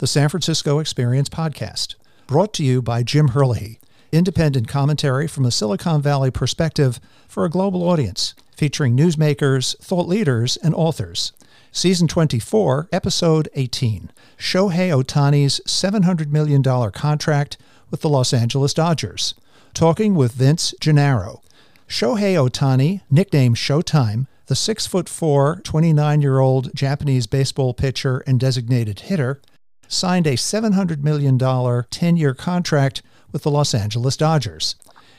the San Francisco Experience podcast, brought to you by Jim Herlihy. Independent commentary from a Silicon Valley perspective for a global audience, featuring newsmakers, thought leaders, and authors. Season 24, Episode 18, Shohei Ohtani's $700 million contract with the Los Angeles Dodgers. Talking with Vince Gennaro. Shohei Ohtani, nicknamed Showtime, the 6'4", 29-year-old Japanese baseball pitcher and designated hitter, signed a $700 million 10-year contract with the Los Angeles Dodgers.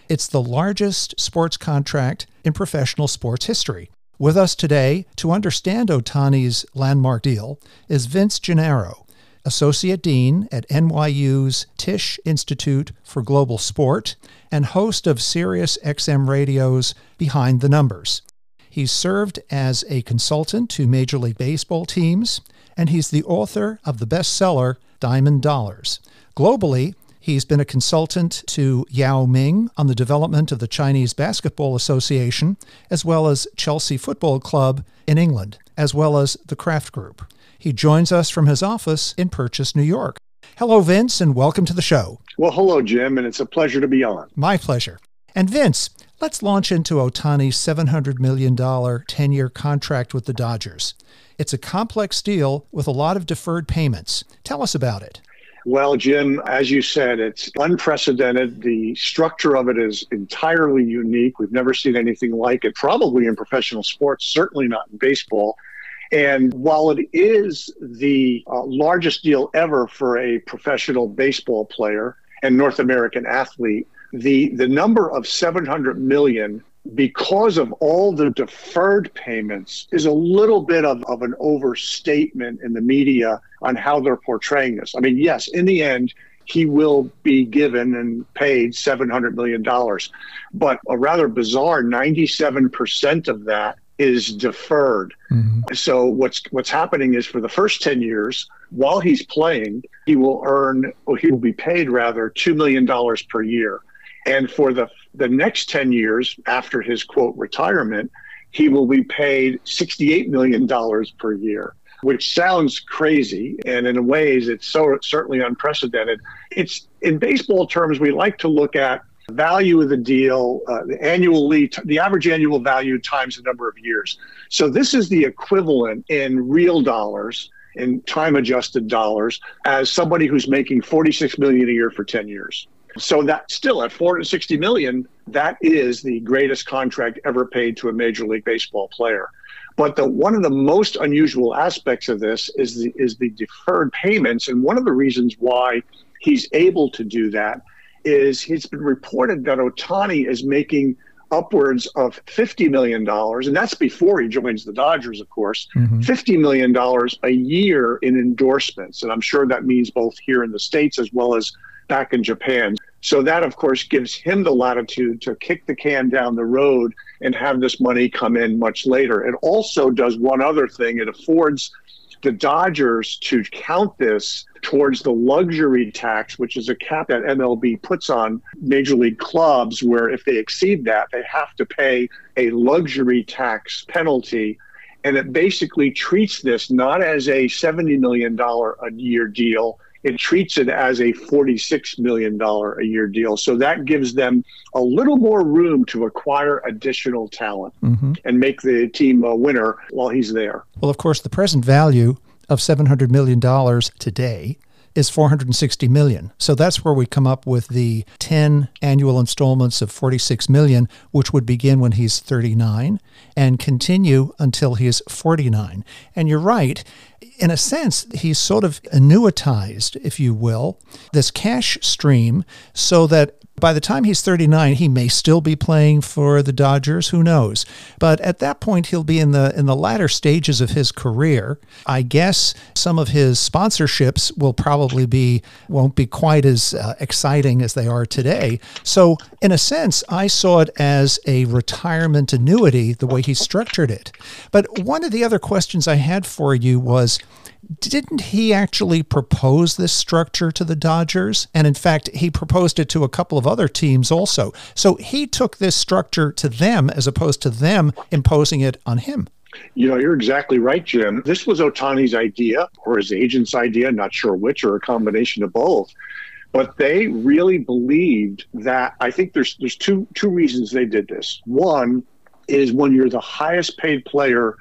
It's the largest sports contract in professional sports history. With us today to understand Ohtani's landmark deal is Vince Gennaro, Associate Dean at NYU's Tisch Institute for Global Sport and host of Sirius XM Radio's Behind the Numbers. He's served as a consultant to Major League Baseball teams, and he's the author of the bestseller Diamond Dollars. Globally, he's been a consultant to Yao Ming on the development of the Chinese Basketball Association, as well as Chelsea Football Club in England, as well as the Kraft Group. He joins us from his office in Purchase, New York. Hello, Vince, and welcome to the show. Well, hello, Jim, and it's a pleasure to be on. My pleasure. And Vince, let's launch into Ohtani's $700 million 10-year contract with the Dodgers. It's a complex deal with a lot of deferred payments. Tell us about it. Well, Jim, as you said, it's unprecedented. The structure of it is entirely unique. We've never seen anything like it, probably in professional sports, certainly not in baseball. And while it is the largest deal ever for a professional baseball player and North American athlete, the number of $700 million, because of all the deferred payments, is a little bit of an overstatement in the media on how they're portraying this. I mean, yes, in the end, he will be given and paid $700 million, but a rather bizarre 97% of that is deferred. Mm-hmm. So what's happening is for the first 10 years, while he's playing, he will be paid $2 million per year. And for the next 10 years after his, quote, retirement, he will be paid $68 million per year, which sounds crazy. And in ways, it's certainly unprecedented. It's, in baseball terms, we like to look at the value of the deal, the average annual value times the number of years. So this is the equivalent in real dollars, in time-adjusted dollars, as somebody who's making $46 million a year for 10 years. So that still at $460 million, that is the greatest contract ever paid to a Major League Baseball player. But one of the most unusual aspects of this is the deferred payments. And one of the reasons why he's able to do that is it's been reported that Ohtani is making upwards of $50 million, and that's before he joins the Dodgers, of course, mm-hmm. $50 million a year in endorsements. And I'm sure that means both here in the States as well as back in Japan. So that, of course, gives him the latitude to kick the can down the road and have this money come in much later. It also does one other thing. It affords the Dodgers to count this towards the luxury tax, which is a cap that MLB puts on major league clubs, where if they exceed that, they have to pay a luxury tax penalty. And it basically treats this not as a $70 million a year deal. It treats it as a $46 million a year deal. So that gives them a little more room to acquire additional talent mm-hmm. and make the team a winner while he's there. Well, of course, the present value of $700 million today is $460 million. So that's where we come up with the 10 annual installments of $46 million, which would begin when he's 39 and continue until he is 49. And you're right. In a sense, he's sort of annuitized, if you will, this cash stream so that by the time he's 39, he may still be playing for the Dodgers. Who knows? But at that point, he'll be in the latter stages of his career. I guess some of his sponsorships will probably won't be quite as exciting as they are today. So in a sense, I saw it as a retirement annuity, the way he structured it. But one of the other questions I had for you was, didn't he actually propose this structure to the Dodgers? And in fact, he proposed it to a couple of other teams also. So he took this structure to them as opposed to them imposing it on him. You know, you're exactly right, Jim. This was Ohtani's idea or his agent's idea, not sure which, or a combination of both. But they really believed that, I think there's two reasons they did this. One is when you're the highest paid player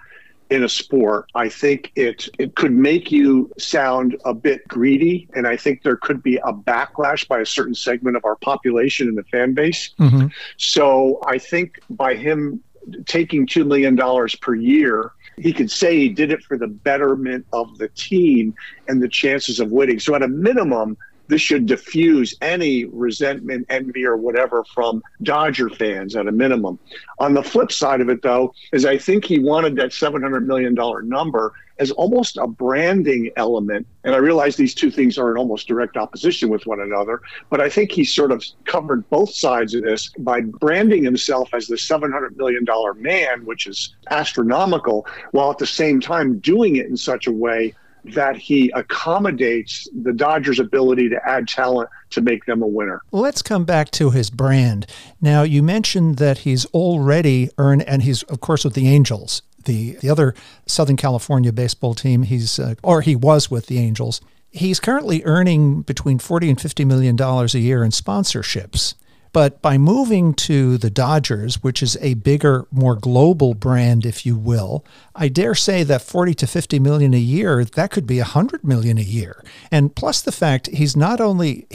in a sport, I think it could make you sound a bit greedy. And I think there could be a backlash by a certain segment of our population and the fan base. Mm-hmm. So I think by him taking $2 million per year, he could say he did it for the betterment of the team and the chances of winning. So at a minimum, this should diffuse any resentment, envy, or whatever from Dodger fans at a minimum. On the flip side of it, though, is I think he wanted that $700 million number as almost a branding element. And I realize these two things are in almost direct opposition with one another, but I think he sort of covered both sides of this by branding himself as the $700 million man, which is astronomical, while at the same time doing it in such a way that he accommodates the Dodgers' ability to add talent to make them a winner. Let's come back to his brand. Now, you mentioned that he's already earned, and he's, of course, with the Angels, the other Southern California baseball team, he was with the Angels. He's currently earning between $40 and $50 million a year in sponsorships. But by moving to the Dodgers, which is a bigger, more global brand, if you will, I dare say that $40 to $50 million a year, that could be $100 million a year. And plus the fact he will not only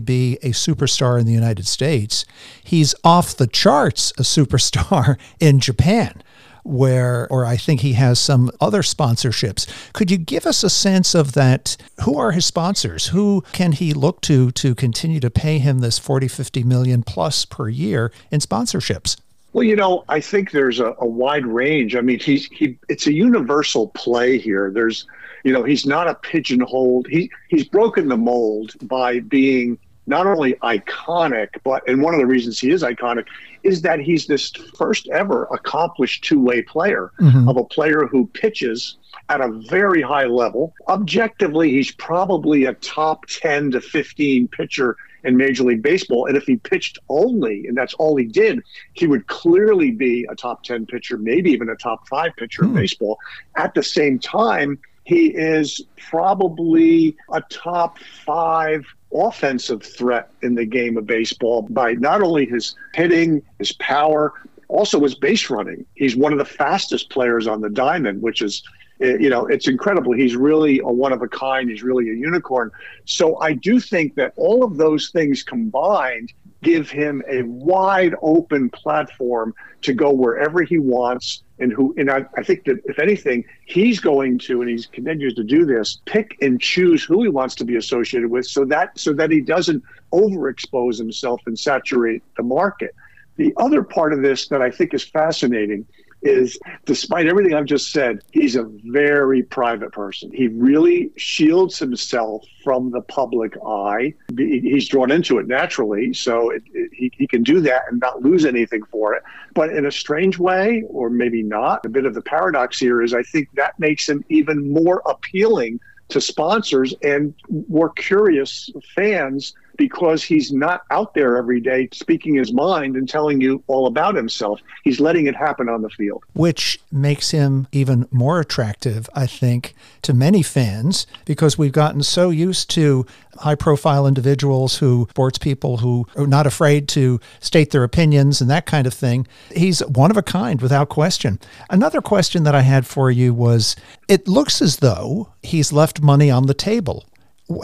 be a superstar in the United States, he's off the charts a superstar in Japan, or I think he has some other sponsorships. Could you give us a sense of that? Who are his sponsors? Who can he look to continue to pay him this $40, $50 million plus per year in sponsorships? Well, you know, I think there's a wide range. I mean, it's a universal play here. There's, you know, he's not a pigeonholed. He's broken the mold by being not only iconic, but one of the reasons he is iconic is that he's this first ever accomplished two-way player, mm-hmm. of a player who pitches at a very high level. Objectively, he's probably a top 10 to 15 pitcher in Major League Baseball. And if he pitched only, and that's all he did, he would clearly be a top 10 pitcher, maybe even a top 5 pitcher in baseball. At the same time, he is probably a top 5 offensive threat in the game of baseball by not only his hitting, his power, also his base running. He's one of the fastest players on the diamond, which is, you know, it's incredible. He's really a one of a kind. He's really a unicorn. So I do think that all of those things combined give him a wide open platform to go wherever he wants. And I think that, if anything, he's going to, and he continues to do this, pick and choose who he wants to be associated with so that he doesn't overexpose himself and saturate the market. The other part of this that I think is fascinating is, despite everything I've just said, he's a very private person. He really shields himself from the public eye. He's drawn into it naturally, so he can do that and not lose anything for it. But in a strange way, or maybe not, a bit of the paradox here is I think that makes him even more appealing to sponsors and more curious fans, because he's not out there every day speaking his mind and telling you all about himself. He's letting it happen on the field. Which makes him even more attractive, I think, to many fans, because we've gotten so used to high-profile individuals sports people who are not afraid to state their opinions and that kind of thing. He's one of a kind, without question. Another question that I had for you was, it looks as though he's left money on the table.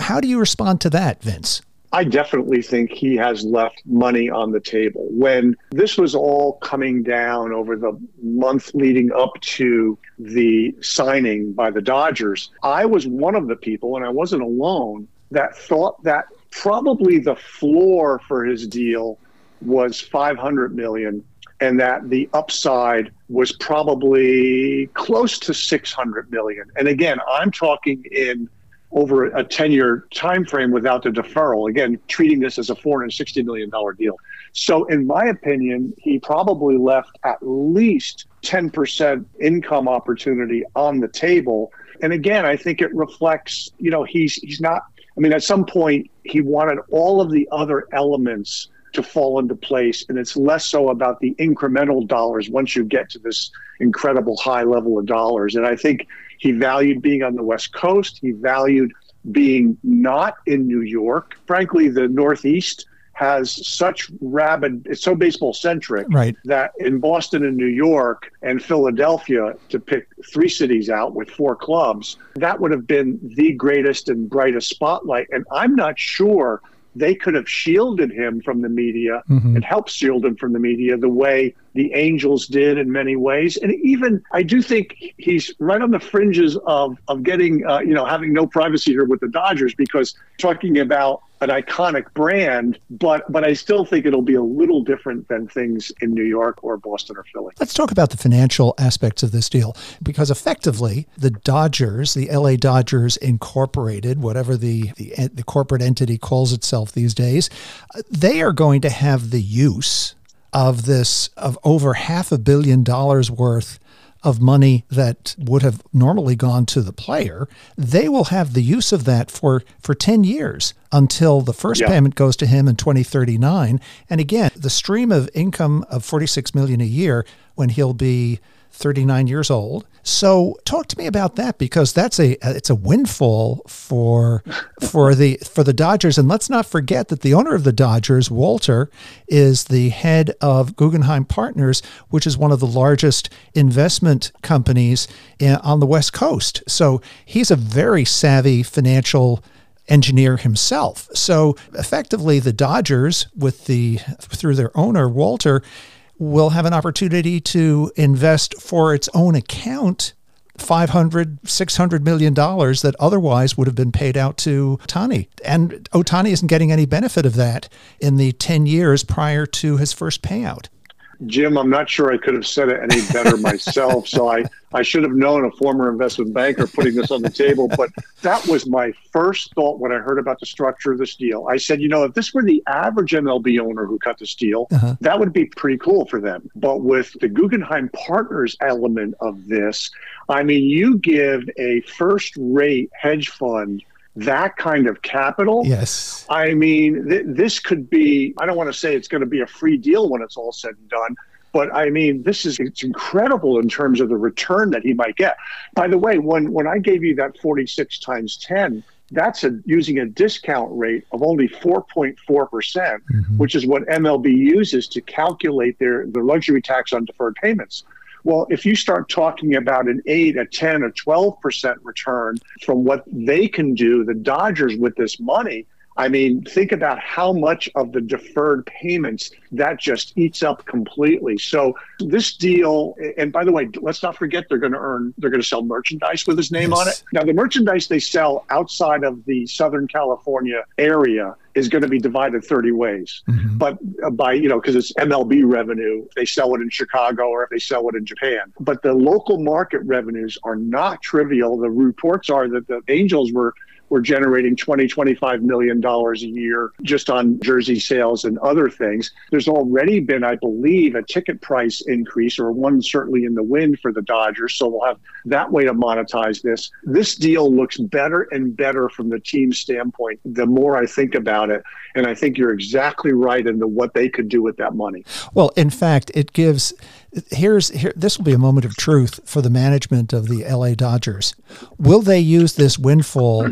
How do you respond to that, Vince? I definitely think he has left money on the table. When this was all coming down over the month leading up to the signing by the Dodgers, I was one of the people, and I wasn't alone, that thought that probably the floor for his deal was $500 million and that the upside was probably close to $600 million. And again, I'm talking in over a 10-year time frame without the deferral, again, treating this as a $460 million deal. So in my opinion, he probably left at least 10% income opportunity on the table. And again, I think it reflects, you know, he's not, I mean, at some point he wanted all of the other elements to fall into place. And it's less so about the incremental dollars once you get to this incredible high level of dollars. And I think he valued being on the West Coast. He valued being not in New York. Frankly, the Northeast has such rabid, it's so baseball centric, right, that in Boston and New York and Philadelphia, to pick three cities out with four clubs, that would have been the greatest and brightest spotlight. And I'm not sure they could have shielded him from the media and helped shield him from the media the way the Angels did in many ways. And even, I do think he's right on the fringes of getting, having no privacy here with the Dodgers, because talking about an iconic brand, but I still think it'll be a little different than things in New York or Boston or Philly. Let's talk about the financial aspects of this deal, because effectively the Dodgers, the LA Dodgers Incorporated, whatever the corporate entity calls itself these days, they are going to have the use of this, of over $500 million worth of money that would have normally gone to the player. They will have the use of that for 10 years until the first payment goes to him in 2039. And again, the stream of income of $46 million a year when he'll be 39 years old. So talk to me about that, because it's a windfall for the Dodgers. And let's not forget that the owner of the Dodgers, Walter, is the head of Guggenheim Partners, which is one of the largest investment companies on the West Coast. So he's a very savvy financial engineer himself. So effectively, the Dodgers, through their owner, Walter, will have an opportunity to invest for its own account $500, $600 million that otherwise would have been paid out to Ohtani. And Ohtani isn't getting any benefit of that in the 10 years prior to his first payout. Jim, I'm not sure I could have said it any better myself, so I should have known, a former investment banker putting this on the table, but that was my first thought when I heard about the structure of this deal. I said, if this were the average MLB owner who cut this deal, that would be pretty cool for them. But with the Guggenheim Partners element of this, you give a first-rate hedge fund that kind of capital. Yes. This could be, I don't want to say it's going to be a free deal when it's all said and done, but it's incredible in terms of the return that he might get. By the way, when I gave you that 46 times 10, that's using a discount rate of only 4.4%, which is what MLB uses to calculate their luxury tax on deferred payments. Well, if you start talking about an 8, a 10, a 12% return from what they can do, the Dodgers, with this money, think about how much of the deferred payments that just eats up completely. So this deal, and by the way, let's not forget they're going to sell merchandise with his name on it. Now, the merchandise they sell outside of the Southern California area is going to be divided 30 ways. But because it's MLB revenue, they sell it in Chicago or if they sell it in Japan. But the local market revenues are not trivial. The reports are that the Angels were generating $20-25 million a year just on jersey sales and other things. There's already been, I believe, a ticket price increase, or one certainly in the wind for the Dodgers. So we'll have that way to monetize this. This deal looks better and better from the team's standpoint the more I think about it. And I think you're exactly right into what they could do with that money. Well, in fact, it gives... This will be a moment of truth for the management of the LA Dodgers. Will they use this windfall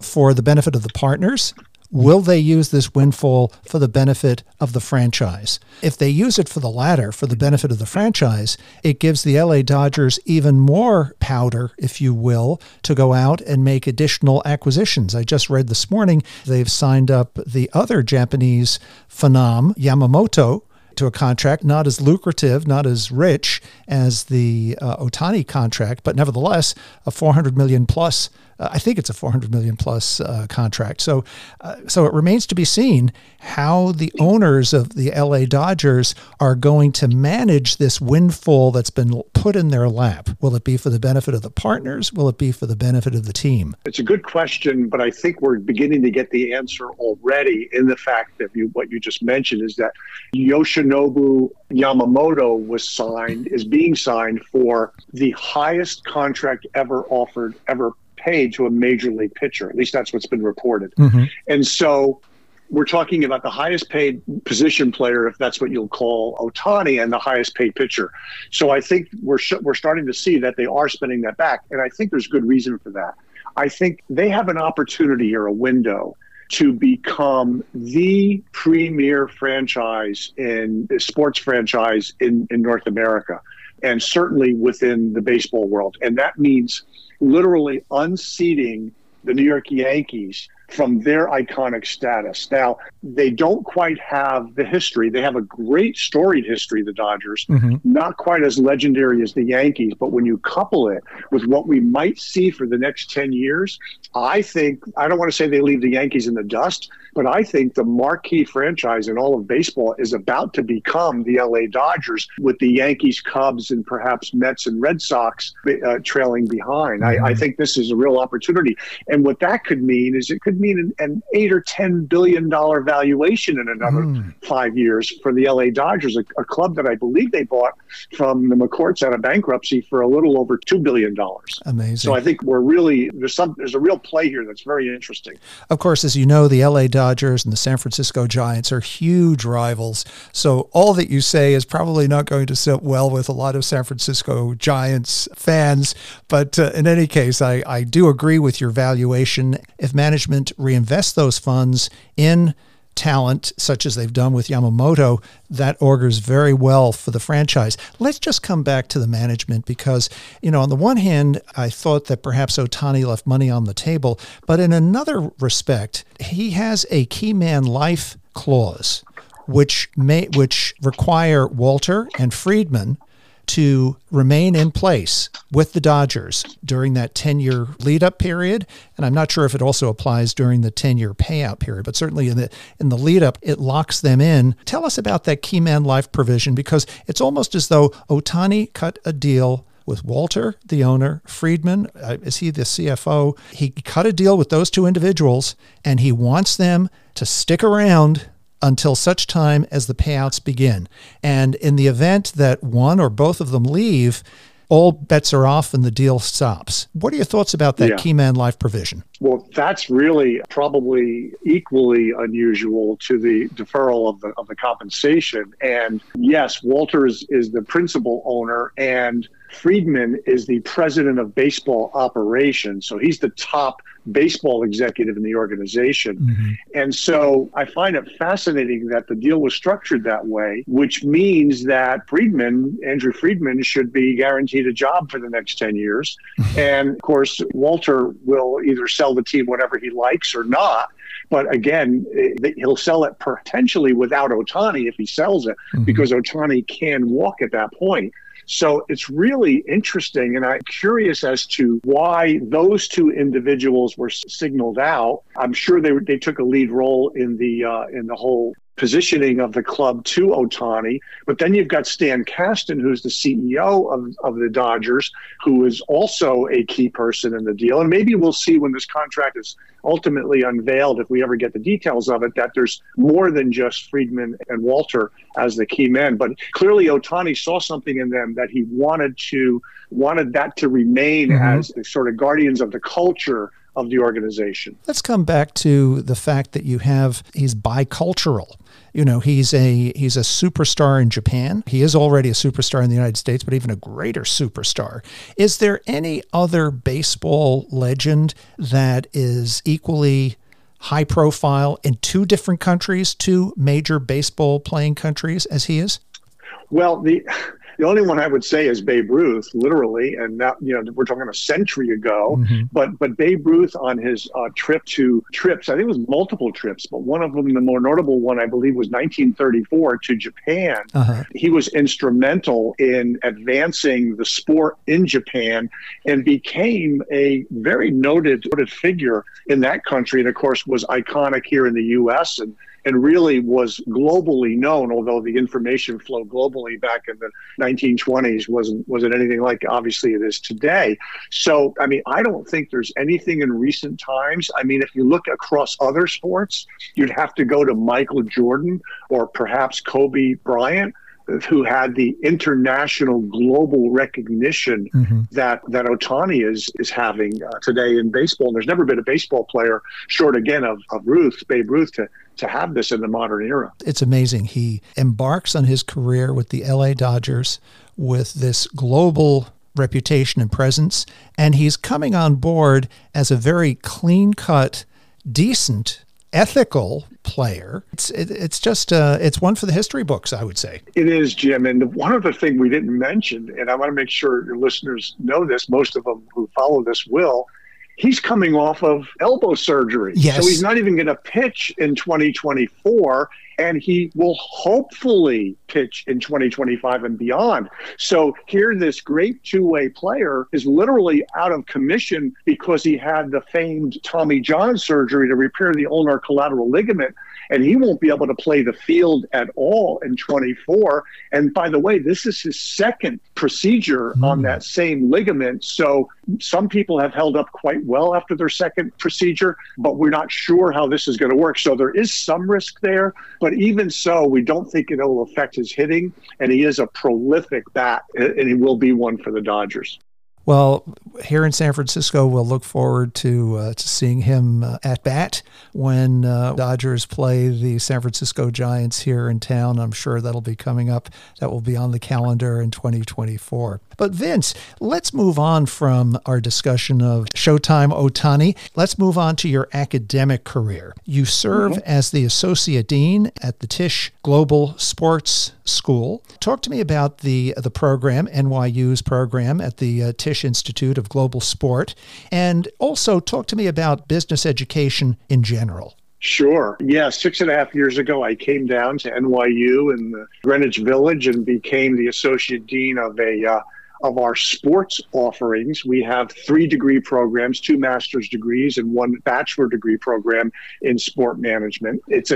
for the benefit of the partners? Will they use this windfall for the benefit of the franchise? If they use it for the latter, for the benefit of the franchise, it gives the LA Dodgers even more powder, if you will, to go out and make additional acquisitions. I just read this morning they've signed up the other Japanese phenom, Yamamoto, to a contract not as lucrative, not as rich as the Ohtani contract, but nevertheless a $400 million plus. I think it's a $400 million plus contract. So it remains to be seen how the owners of the LA Dodgers are going to manage this windfall that's been put in their lap. Will it be for the benefit of the partners? Will it be for the benefit of the team? It's a good question, but I think we're beginning to get the answer already in the fact that what you just mentioned is that Yoshinobu Yamamoto is being signed for the highest contract ever offered, ever paid to a major league pitcher. At least that's what's been reported. And so we're talking about the highest paid position player, if that's what you'll call Ohtani, and the highest paid pitcher. So I think we're starting to see that they are spending that back. And I think there's good reason for that. I think they have an opportunity or a window to become the premier franchise in sports franchise in North America, and certainly within the baseball world. And that means literally unseating the New York Yankees from their iconic status. Now, they don't quite have the history. They have a great storied history, the Dodgers, not quite as legendary as the Yankees, but when you couple it with what we might see for the next 10 years, I think, I don't want to say they leave the Yankees in the dust, but I think the marquee franchise in all of baseball is about to become the LA Dodgers, with the Yankees, Cubs, and perhaps Mets and Red Sox trailing behind. I think this is a real opportunity. And what that could mean is it could mean an $8 or $10 billion valuation in another 5 years for the LA Dodgers, a club that I believe they bought from the McCourts out of bankruptcy for a little over $2 billion. Amazing. So I think we're really there's a real play here that's very interesting. Of course, as you know, the LA Dodgers and the San Francisco Giants are huge rivals. So all that you say is probably not going to sit well with a lot of San Francisco Giants fans. But in any case, I do agree with your valuation. If management reinvest those funds in talent, such as they've done with Yamamoto, that augurs very well for the franchise. Let's just come back to the management because, you know, on the one hand, I thought that perhaps Ohtani left money on the table, but in another respect, he has a key man life clause, which require Walter and Friedman to remain in place with the Dodgers during that 10-year lead-up period. And I'm not sure if it also applies during the 10-year payout period, but certainly in the lead-up, it locks them in. Tell us about that key man life provision, because it's almost as though Ohtani cut a deal with Walter, the owner, Friedman, is he the CFO? He cut a deal with those two individuals, and he wants them to stick around until such time as the payouts begin. And in the event that one or both of them leave, all bets are off and the deal stops. What are your thoughts about that key man life provision? Well, that's really probably equally unusual to the deferral of the compensation. And yes, Walter is the principal owner, and Friedman is the president of baseball operations. So he's the top baseball executive in the organization. And so I find it fascinating that the deal was structured that way, which means that Andrew Friedman should be guaranteed a job for the next 10 years. And of course, Walter will either sell the team whatever he likes or not. But again, he'll sell it potentially without Ohtani if he sells it, because Ohtani can walk at that point. So it's really interesting, and I'm curious as to why those two individuals were signaled out. I'm sure they took a lead role in the whole positioning of the club to Ohtani. But then you've got Stan Kasten, who's the CEO of the Dodgers, who is also a key person in the deal. And maybe we'll see when this contract is ultimately unveiled, if we ever get the details of it, that there's more than just Friedman and Walter as the key men. But clearly Ohtani saw something in them that he wanted that to remain as the sort of guardians of the culture of the organization. Let's come back to the fact that he's bicultural. You know, he's a superstar in Japan. He is already a superstar in the United States, but even a greater superstar. Is there any other baseball legend that is equally high profile in two different countries, two major baseball playing countries, as he is? Well, the only one I would say is Babe Ruth, literally, and that, you know, we're talking a century ago. But Babe Ruth on his trips, I think it was multiple trips, but one of them, the more notable one, I believe, was 1934 to Japan. He was instrumental in advancing the sport in Japan and became a very noted figure in that country, and of course was iconic here in the U.S. and really was globally known, although the information flow globally back in the 1920s wasn't anything like, obviously, it is today. So, I mean, I don't think there's anything in recent times. I mean, if you look across other sports, you'd have to go to Michael Jordan or perhaps Kobe Bryant who had the international global recognition that Ohtani is having today in baseball. And there's never been a baseball player, short again of Ruth, Babe Ruth, to have this in the modern era. It's amazing. He embarks on his career with the LA Dodgers with this global reputation and presence, and he's coming on board as a very clean-cut, decent, ethical player. It's one for the history books, I would say. It is, Jim. And one other thing we didn't mention, and I want to make sure your listeners know this, most of them who follow this will, he's coming off of elbow surgery. Yes. So he's not even going to pitch in 2024, and he will hopefully pitch in 2025 and beyond. So here this great two-way player is literally out of commission because he had the famed Tommy John surgery to repair the ulnar collateral ligament, and he won't be able to play the field at all in 24. And by the way, this is his second procedure on that same ligament. So some people have held up quite well after their second procedure, but we're not sure how this is going to work. So there is some risk there, but even so, we don't think it will affect his hitting. And he is a prolific bat, and he will be one for the Dodgers. Well, here in San Francisco, we'll look forward to seeing him at bat when Dodgers play the San Francisco Giants here in town. I'm sure that'll be coming up. That will be on the calendar in 2024. But Vince, let's move on from our discussion of Showtime Ohtani. Let's move on to your academic career. You serve as the Associate Dean at the Tisch Global Sports School. Talk to me about the program, NYU's program at the Tisch Institute of Global Sport, and also talk to me about business education in general. Sure. Yeah, 6.5 years ago, I came down to NYU in the Greenwich Village and became the Associate Dean of our sports offerings. We have 3 degree programs, 2 master's degrees and 1 bachelor degree program in sport management. It's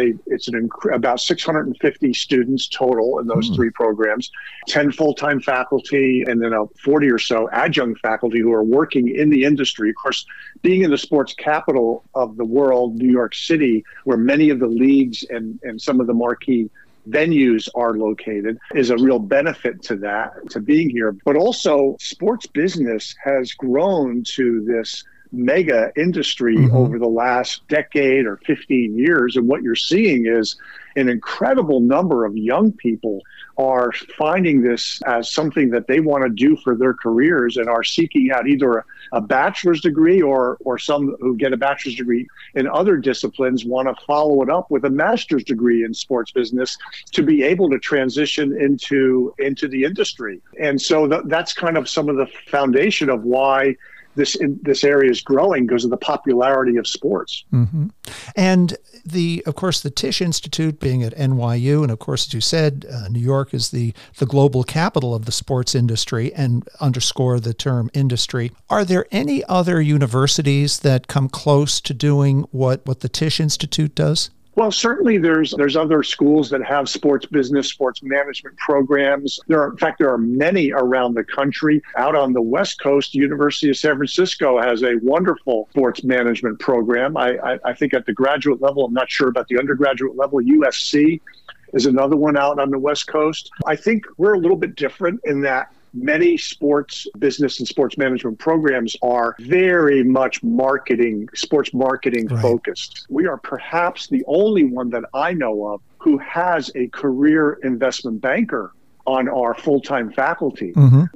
about 650 students total in those 3 programs, 10 full-time faculty, and then 40 or so adjunct faculty who are working in the industry. Of course, being in the sports capital of the world, New York City, where many of the leagues and some of the marquee venues are located, is a real benefit to that, to being here. But also, sports business has grown to this mega industry over the last decade or 15 years. And what you're seeing is an incredible number of young people are finding this as something that they want to do for their careers and are seeking out either a bachelor's degree or some who get a bachelor's degree in other disciplines want to follow it up with a master's degree in sports business to be able to transition into the industry. And so that's kind of some of the foundation of why this area is growing because of the popularity of sports. And of course, the Tisch Institute being at NYU, and of course, as you said, New York is the global capital of the sports industry, and underscore the term industry. Are there any other universities that come close to doing what the Tisch Institute does? Well, certainly there's other schools that have sports business, sports management programs. In fact, there are many around the country. Out on the West Coast, the University of San Francisco has a wonderful sports management program. I think at the graduate level, I'm not sure about the undergraduate level, USC is another one out on the West Coast. I think we're a little bit different in that many sports business and sports management programs are very much sports marketing focused. We are perhaps the only one that I know of who has a career investment banker on our full-time faculty.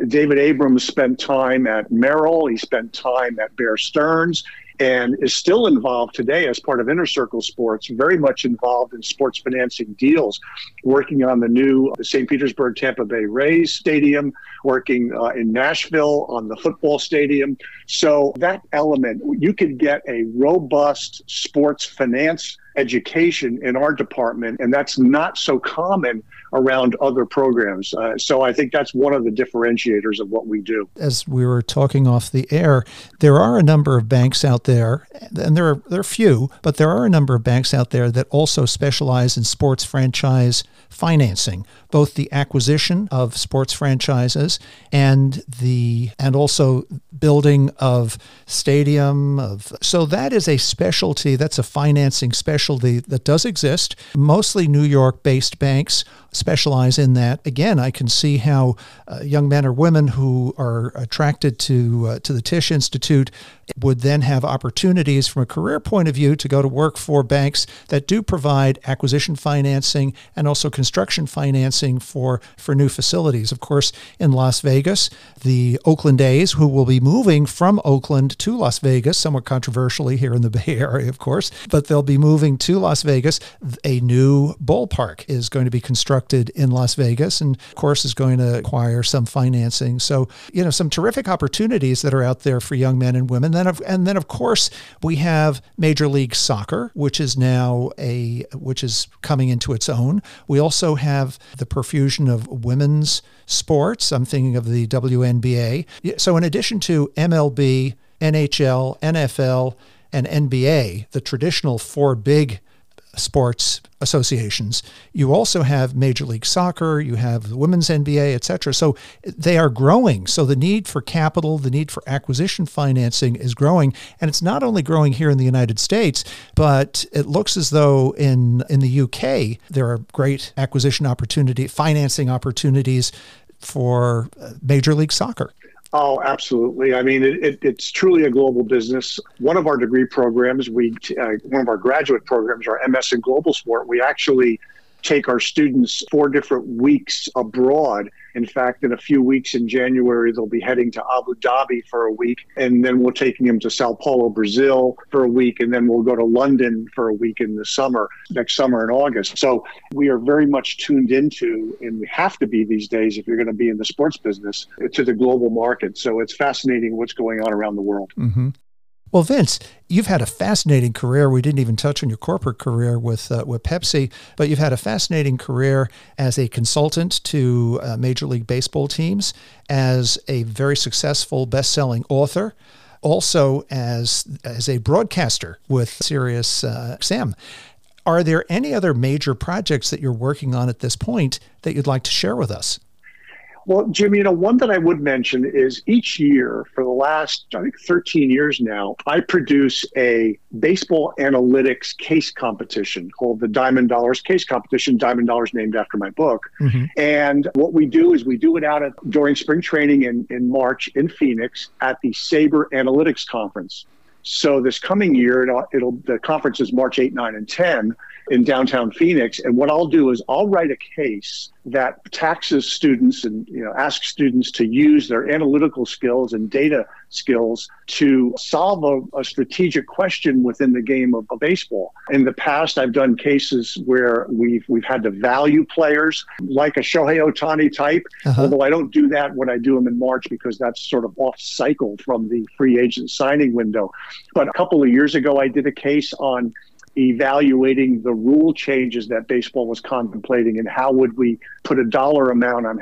David Abrams spent time at Merrill. He spent time at Bear Stearns and is still involved today as part of Inner Circle Sports, very much involved in sports financing deals, working on the new St. Petersburg Tampa Bay Rays Stadium, working in Nashville on the football stadium. So that element, you could get a robust sports finance education in our department, and that's not so common around other programs. So I think that's one of the differentiators of what we do. As we were talking off the air, there are a number of banks out there, and there are few, but there are a number of banks out there that also specialize in sports franchise financing, both the acquisition of sports franchises and also building of stadium. So that is a specialty, that's a financing specialty that does exist. Mostly New York-based banks specialize in that, again, I can see how young men or women who are attracted to the Tisch Institute would then have opportunities from a career point of view to go to work for banks that do provide acquisition financing and also construction financing for new facilities. Of course, in Las Vegas, the Oakland A's, who will be moving from Oakland to Las Vegas, somewhat controversially here in the Bay Area, of course, but they'll be moving to Las Vegas. A new ballpark is going to be constructed in Las Vegas and, of course, is going to acquire some financing. So, you know, some terrific opportunities that are out there for young men and women. And then, of course, we have Major League Soccer, which is now which is coming into its own. We also have the profusion of women's sports. I'm thinking of the WNBA. So in addition to MLB, NHL, NFL, and NBA, the traditional four big sports associations, you also have Major League Soccer, you have the women's NBA, et cetera. So they are growing. So the need for capital, the need for acquisition financing is growing. And it's not only growing here in the United States, but it looks as though in the UK, there are great acquisition financing opportunities for Major League Soccer. Oh, absolutely. I mean, it's truly a global business. One of our degree programs, one of our graduate programs, our MS in Global Sport, we actually take our students 4 different weeks abroad. In fact, in a few weeks in January, they'll be heading to Abu Dhabi for a week, and then we're taking them to Sao Paulo, Brazil for a week, and then we'll go to London for a week in the summer, next summer in August. So we are very much tuned into, and we have to be these days if you're going to be in the sports business, to the global market. So it's fascinating what's going on around the world. Mm-hmm. Well, Vince, you've had a fascinating career. We didn't even touch on your corporate career with Pepsi, but you've had a fascinating career as a consultant to Major League Baseball teams, as a very successful best-selling author, also as a broadcaster with Sirius XM. Are there any other major projects that you're working on at this point that you'd like to share with us? Well, Jim, you know, one that I would mention is each year for the last, I think, 13 years now, I produce a baseball analytics case competition called the Diamond Dollars Case Competition, Diamond Dollars named after my book. Mm-hmm. And what we do is we do it out during spring training in March in Phoenix at the Sabre Analytics Conference. So this coming year, the conference is March 8, 9, and 10 in downtown Phoenix. And what I'll do is I'll write a case that taxes students and, you know, asks students to use their analytical skills and data skills to solve a strategic question within the game of baseball. In the past, I've done cases where we've had to value players like a Shohei Ohtani type, although I don't do that when I do them in March because that's sort of off cycle from the free agent signing window. But a couple of years ago, I did a case on evaluating the rule changes that baseball was contemplating and how would we put a dollar amount on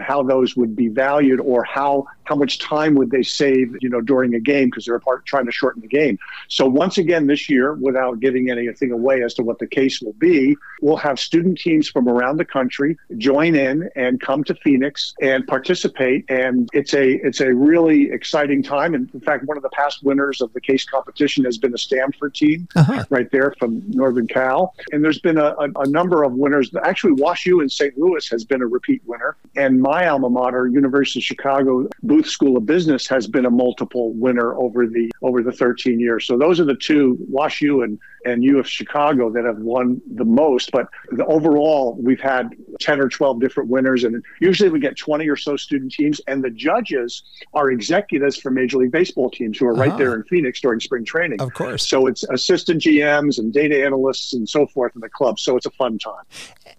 how those would be valued, or how much time would they save, you know, during a game, because they're trying to shorten the game. So once again this year, without giving anything away as to what the case will be, we'll have student teams from around the country join in and come to Phoenix and participate. And it's a really exciting time. And in fact, one of the past winners of the case competition has been a Stanford team right there from Northern Cal. And there's been a number of winners. Actually, Wash U in St. Louis has been a repeat winner. And my alma mater, University of Chicago Booth School of Business, has been a multiple winner over the 13 years. So those are the two, Wash U and U of Chicago, that have won the most. But overall, we've had 10 or 12 different winners. And usually we get 20 or so student teams. And the judges are executives from Major League Baseball teams who are right there in Phoenix during spring training. Of course. So it's assistant GMs and data analysts and so forth in the club. So it's a fun time.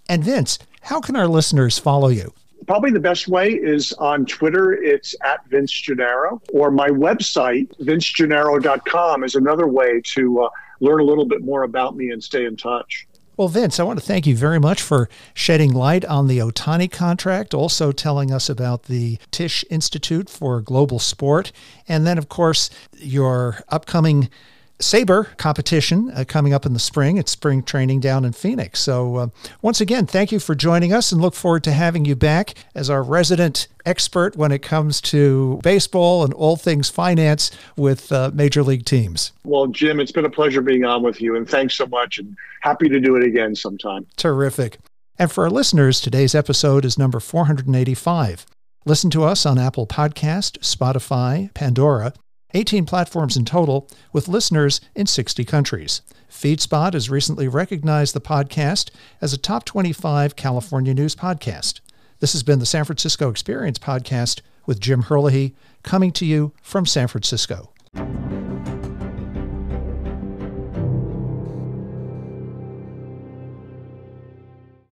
And Vince, how can our listeners follow you? Probably the best way is on Twitter. It's at Vince Gennaro, or my website, vincegennaro.com, is another way to learn a little bit more about me and stay in touch. Well, Vince, I want to thank you very much for shedding light on the Ohtani contract, also telling us about the Tisch Institute for Global Sport, and then, of course, your upcoming Sabre competition coming up in the spring. It's spring training down in Phoenix. So once again, thank you for joining us, and look forward to having you back as our resident expert when it comes to baseball and all things finance with Major League teams. Well, Jim, it's been a pleasure being on with you, and thanks so much, and happy to do it again sometime. Terrific. And for our listeners, today's episode is number 485. Listen to us on Apple Podcast, Spotify, Pandora, 18 platforms in total, with listeners in 60 countries. FeedSpot has recently recognized the podcast as a top 25 California news podcast. This has been the San Francisco Experience Podcast with Jim Herlihy, coming to you from San Francisco.